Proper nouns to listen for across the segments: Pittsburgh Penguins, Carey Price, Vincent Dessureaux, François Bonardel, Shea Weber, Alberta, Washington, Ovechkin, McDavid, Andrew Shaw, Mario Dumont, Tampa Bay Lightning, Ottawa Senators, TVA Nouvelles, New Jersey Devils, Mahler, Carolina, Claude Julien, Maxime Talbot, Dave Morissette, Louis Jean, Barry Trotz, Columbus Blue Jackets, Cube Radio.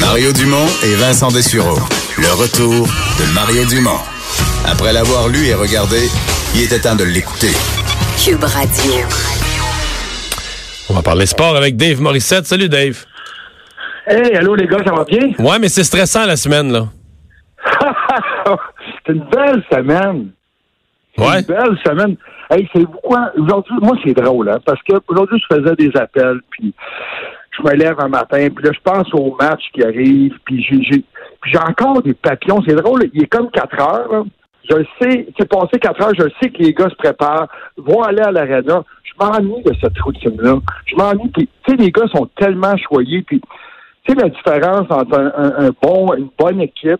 Mario Dumont et Vincent Dessureaux. Le retour de Mario Dumont. Après l'avoir lu et regardé, il était temps de l'écouter. Cube Radio. On va parler sport avec Dave Morissette. Salut Dave. Hey, allô les gars, ça va bien? Ouais, mais c'est stressant la semaine, là. C'est une belle semaine. Ouais. Une belle semaine. Hey, c'est pourquoi aujourd'hui, moi c'est drôle, hein, parce que aujourd'hui je faisais des appels, puis je me lève un matin, puis là je pense au match qui arrive, puis j'ai encore des papillons. C'est drôle, il est comme 4 heures, là. Je le sais, c'est passé 4 heures, je le sais que les gars se préparent, vont aller à l'aréna. Je m'ennuie de cette routine-là. Je m'ennuie. Tu sais, les gars sont tellement choyés, puis tu sais la différence entre une bonne équipe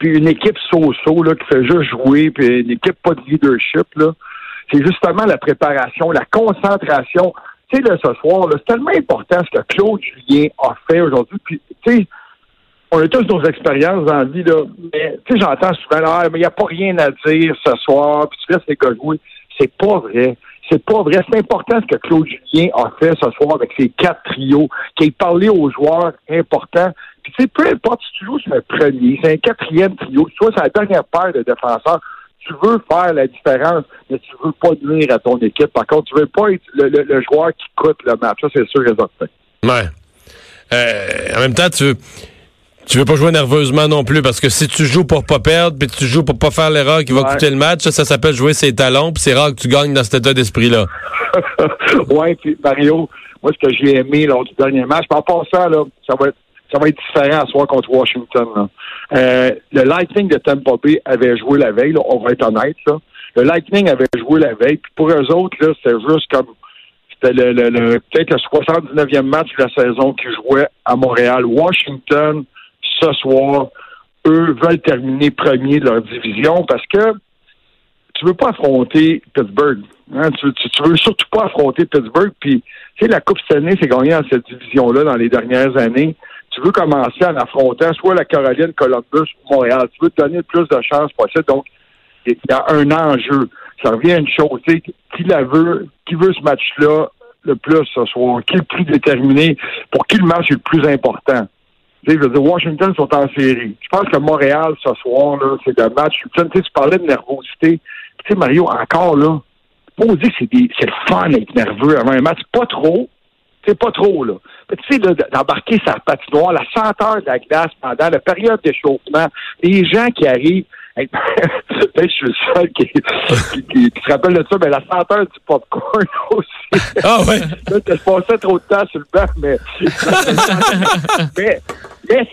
puis une équipe so-so, là, qui fait juste jouer, puis une équipe pas de leadership, là. C'est justement la préparation, la concentration. Tu sais, là, ce soir, là, c'est tellement important ce que Claude Julien a fait aujourd'hui. Puis, tu sais, on a tous nos expériences dans la vie, là, mais, tu sais, j'entends souvent, ah, mais il n'y a pas rien à dire ce soir, puis tu laisses les gars jouer. C'est pas vrai. C'est pas vrai. C'est important ce que Claude Julien a fait ce soir avec ses 4 trios, qu'il parlait aux joueurs importants. Puis, tu sais, peu importe si tu joues sur un premier, c'est un 4e trio, tu vois, c'est la dernière paire de défenseurs. Tu veux faire la différence, mais tu veux pas nuire à ton équipe. Par contre, tu veux pas être le joueur qui coûte le match. Ça, c'est sûr et certain. Ouais. En même temps, tu veux pas jouer nerveusement non plus, parce que si tu joues pour pas perdre, puis tu joues pour pas faire l'erreur qui va coûter le match, ça s'appelle jouer ses talons, puis c'est rare que tu gagnes dans cet état d'esprit-là. Ouais, puis Mario, moi, ce que j'ai aimé lors du dernier match, en passant, là, ça va être différent à soir contre Washington, là. Le Lightning de Tampa Bay avait joué la veille, là, on va être honnête, là. Le Lightning avait joué la veille, puis pour eux autres, là, c'était juste comme... C'était peut-être le 79e match de la saison qu'ils jouaient à Montréal. Washington, ce soir, eux veulent terminer premier de leur division parce que tu veux pas affronter Pittsburgh. Hein? Tu veux surtout pas affronter Pittsburgh. Puis, tu sais, la Coupe Stanley s'est gagnée dans cette division-là dans les dernières années. Tu veux commencer en affrontant soit la Caroline, Columbus ou Montréal. Tu veux te donner le plus de chances possible. Donc, il y a un enjeu. Ça revient à une chose. Qui veut ce match-là le plus ce soir? Qui est le plus déterminé? Pour qui le match est le plus important? Je veux dire, Washington sont en série. Je pense que Montréal, ce soir, là, c'est le match. Tu parlais de nervosité. Tu sais, Mario, encore là, on dit que c'est le fun d'être nerveux avant un match. Pas trop. C'est pas trop, là. Mais tu sais, là, d'embarquer sa patinoire, la senteur de la glace pendant la période d'échauffement, les gens qui arrivent, peut-être je suis le seul qui se rappelle de ça, mais la senteur du popcorn aussi. Ah ouais? Là, je passais trop de temps sur le banc, mais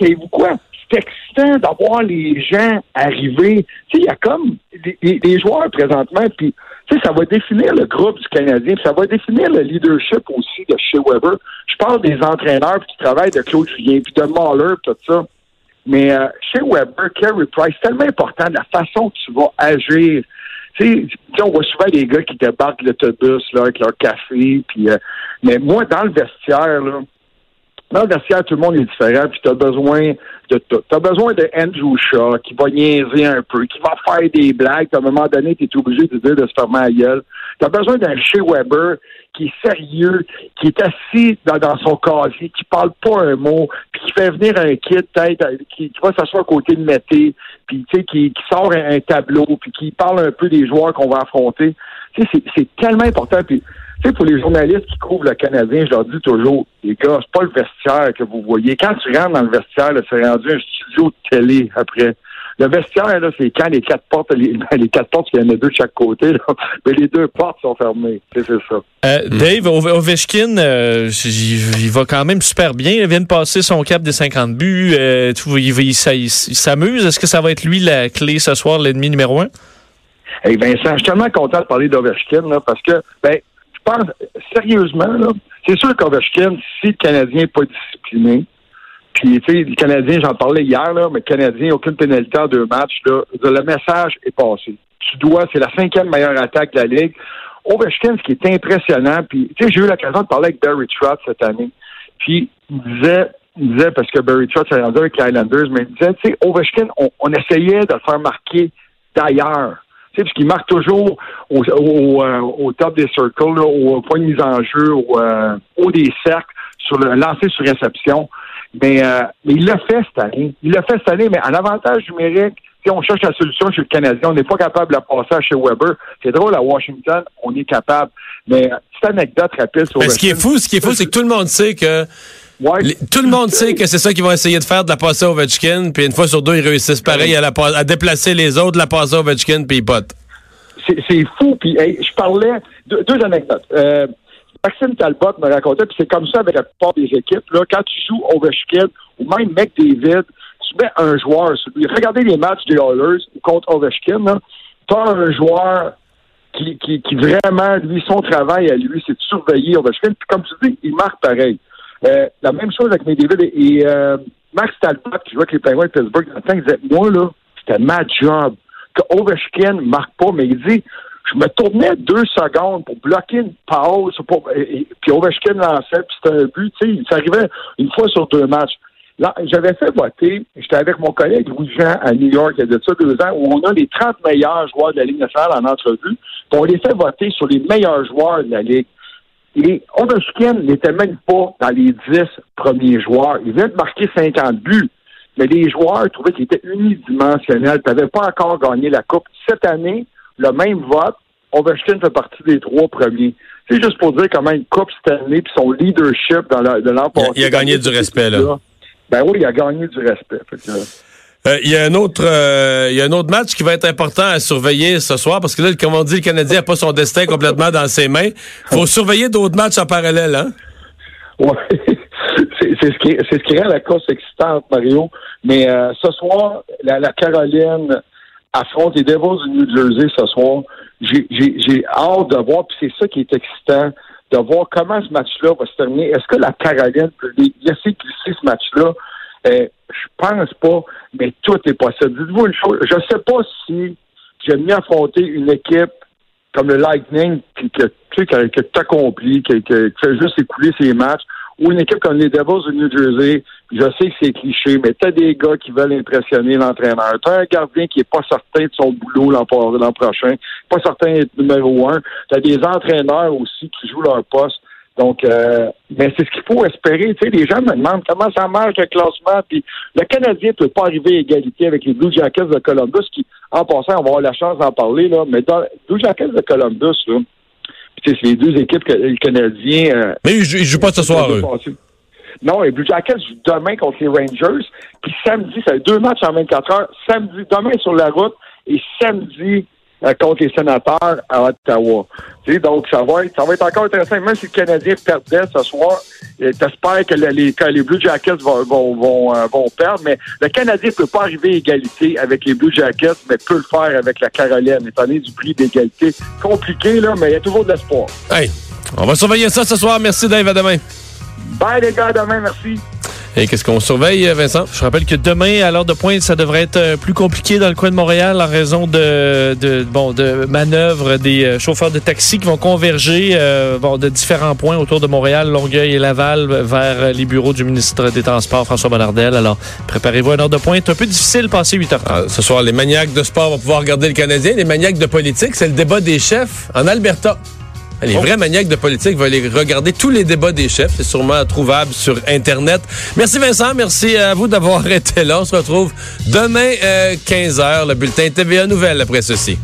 c'est quoi? C'est excitant d'avoir les gens arriver. Tu sais, il y a comme des joueurs présentement, puis tu sais, ça va définir le groupe du Canadien, puis ça va définir le leadership aussi de Shea Weber. Je parle des entraîneurs qui travaillent, de Claude Julien, puis de Mahler, puis tout ça. Mais Shea Weber, Carey Price, c'est tellement important la façon que tu vas agir. Tu sais, on voit souvent des gars qui débarquent de l'autobus là, avec leur café, puis mais moi, dans le vestiaire, là, tout le monde est différent, puis t'as besoin de tout. T'as besoin de Andrew Shaw, qui va niaiser un peu, qui va faire des blagues, à un moment donné, t'es obligé de dire de se fermer la gueule. T'as besoin d'un Shea Weber qui est sérieux, qui est assis dans son casier, qui parle pas un mot, puis qui fait venir un kid, peut-être, qui va s'asseoir à côté de Mété, puis tu sais, qui sort un tableau, puis qui parle un peu des joueurs qu'on va affronter. Tu sais, c'est tellement important, puis... Tu sais, pour les journalistes qui couvrent le Canadien, je leur dis toujours, les gars, c'est pas le vestiaire que vous voyez. Quand tu rentres dans le vestiaire, là, c'est rendu un studio de télé après. Le vestiaire, là, c'est quand les 4 portes, les 4 portes, il y en a 2 de chaque côté, là, mais les 2 portes sont fermées. C'est ça. Dave, Ovechkin, il va quand même super bien. Il vient de passer son cap des 50 buts. Il s'amuse. Est-ce que ça va être lui la clé ce soir, l'ennemi numéro 1? Hey Vincent, je suis tellement content de parler d'Ovechkin, là, parce que, je pense, sérieusement, là, c'est sûr qu'Ovechkin, si le Canadien n'est pas discipliné, puis, tu sais, le Canadien, j'en parlais hier, là, mais le Canadien, aucune pénalité en 2 matchs, là, le message est passé. C'est la 5e meilleure attaque de la Ligue. Ovechkin, ce qui est impressionnant, puis, tu sais, j'ai eu l'occasion de parler avec Barry Trotz cette année, puis il me disait, parce que Barry Trotz s'est rendu avec les Islanders, mais il disait, tu sais, Ovechkin, on essayait de le faire marquer d'ailleurs. Tu sais, parce qu'il marque toujours au top des circles, là, au point de mise en jeu, au haut des cercles. sur le lancer sur réception. Mais il l'a fait cette année. Mais en avantage numérique, si on cherche la solution chez le Canadien, on n'est pas capable de la passer à Shea Weber. C'est drôle, à Washington, on est capable. Mais petite anecdote rapide sur Ovechkin. Ce qui est fou, c'est que tout le monde sait que tout le monde sait que c'est ça qu'ils vont essayer de faire, de la passer à Ovechkin, puis une fois sur deux, ils réussissent pareil à déplacer les autres, de la passer à Ovechkin, puis ils bottent. C'est fou. Puis hey, je parlais deux anecdotes. Maxime Talbot me racontait, puis c'est comme ça avec la plupart des équipes. Là, quand tu joues Ovechkin ou même McDavid, tu mets un joueur. Regardez les matchs des Oilers contre Ovechkin. Là, t'as un joueur qui vraiment, lui, son travail à lui, c'est de surveiller Ovechkin. Puis comme tu dis, il marque pareil. La même chose avec McDavid et Max Talbot, qui jouait avec les Penguins de Pittsburgh dans le temps, il disait, moi, là, c'était ma job. Que Ovechkin marque pas, mais il dit, je me tournais 2 secondes pour bloquer une pause, puis Ovechkin lançait, puis c'était un but, tu sais, ça arrivait une fois sur 2 matchs. Là, j'avais fait voter, j'étais avec mon collègue Louis Jean à New York, il y a de ça 2 ans, où on a les 30 meilleurs joueurs de la Ligue nationale en entrevue, puis on les fait voter sur les meilleurs joueurs de la Ligue. Et Ovechkin n'était même pas dans les 10 premiers joueurs. Il venait de marquer 50 buts. Mais les joueurs trouvaient qu'il était unidimensionnel. Tu n'avais pas encore gagné la Coupe. Cette année, le même vote, Ovechkin fait partie des 3 premiers. C'est juste pour dire comment une Coupe cette année puis son leadership de l'an passé. Il a gagné du respect, là. Ben oui, il a gagné du respect. Il y a un autre match qui va être important à surveiller ce soir, parce que là, comme on dit, le Canadien n'a pas son destin complètement dans ses mains. Faut surveiller d'autres matchs en parallèle, hein? Oui. C'est ce qui rend la course excitante, Mario. Mais ce soir, la Caroline affronte les Devils du New Jersey ce soir. J'ai hâte de voir, puis c'est ça qui est excitant, de voir comment ce match-là va se terminer. Est-ce que la Caroline peut laisser glisser ce match-là? Je pense pas, mais tout est possible. Dites-vous une chose, je sais pas si j'aime mieux affronter une équipe comme le Lightning que t'accomplis, qui fait juste écouler ses matchs, ou une équipe comme les Devils du New Jersey. Je sais que c'est cliché, mais t'as des gars qui veulent impressionner l'entraîneur. T'as un gardien qui est pas certain de son boulot l'an prochain, pas certain d'être numéro 1. T'as des entraîneurs aussi qui jouent leur poste. Donc, mais c'est ce qu'il faut espérer. Tu sais, les gens me demandent comment ça marche le classement. Puis le Canadien peut pas arriver à égalité avec les Blue Jackets de Columbus, qui, en passant, on va avoir la chance d'en parler là. Mais dans Blue Jackets de Columbus, là, c'est les 2 équipes que le Canadien... mais ils jouent pas ce soir, eux. Non, les Blue Jackets jouent demain contre les Rangers, puis samedi, ça fait 2 matchs en 24 heures, samedi, demain sur la route, et samedi contre les Sénateurs à Ottawa. T'sais, donc, ça va être encore intéressant. Même si le Canadien perdait ce soir, t'espères que les Blue Jackets vont perdre, mais le Canadien peut pas arriver à égalité avec les Blue Jackets, mais peut le faire avec la Caroline, étant donné du prix d'égalité. Compliqué, là, mais il y a toujours de l'espoir. Hey, on va surveiller ça ce soir. Merci, Dave. À demain. Bye, les gars. À demain. Merci. Et qu'est-ce qu'on surveille, Vincent? Je rappelle que demain, à l'heure de pointe, ça devrait être plus compliqué dans le coin de Montréal en raison de manœuvres des chauffeurs de taxi qui vont converger de différents points autour de Montréal, Longueuil et Laval, vers les bureaux du ministre des Transports, François Bonardel. Alors, préparez-vous à une heure de pointe un peu difficile, passé 8 heures. Alors, ce soir, les maniaques de sport vont pouvoir regarder le Canadien. Les maniaques de politique, c'est le débat des chefs en Alberta. Les vrais maniaques de politique vont aller regarder tous les débats des chefs. C'est sûrement trouvable sur Internet. Merci Vincent, merci à vous d'avoir été là. On se retrouve demain 15h, le bulletin TVA Nouvelles après ceci.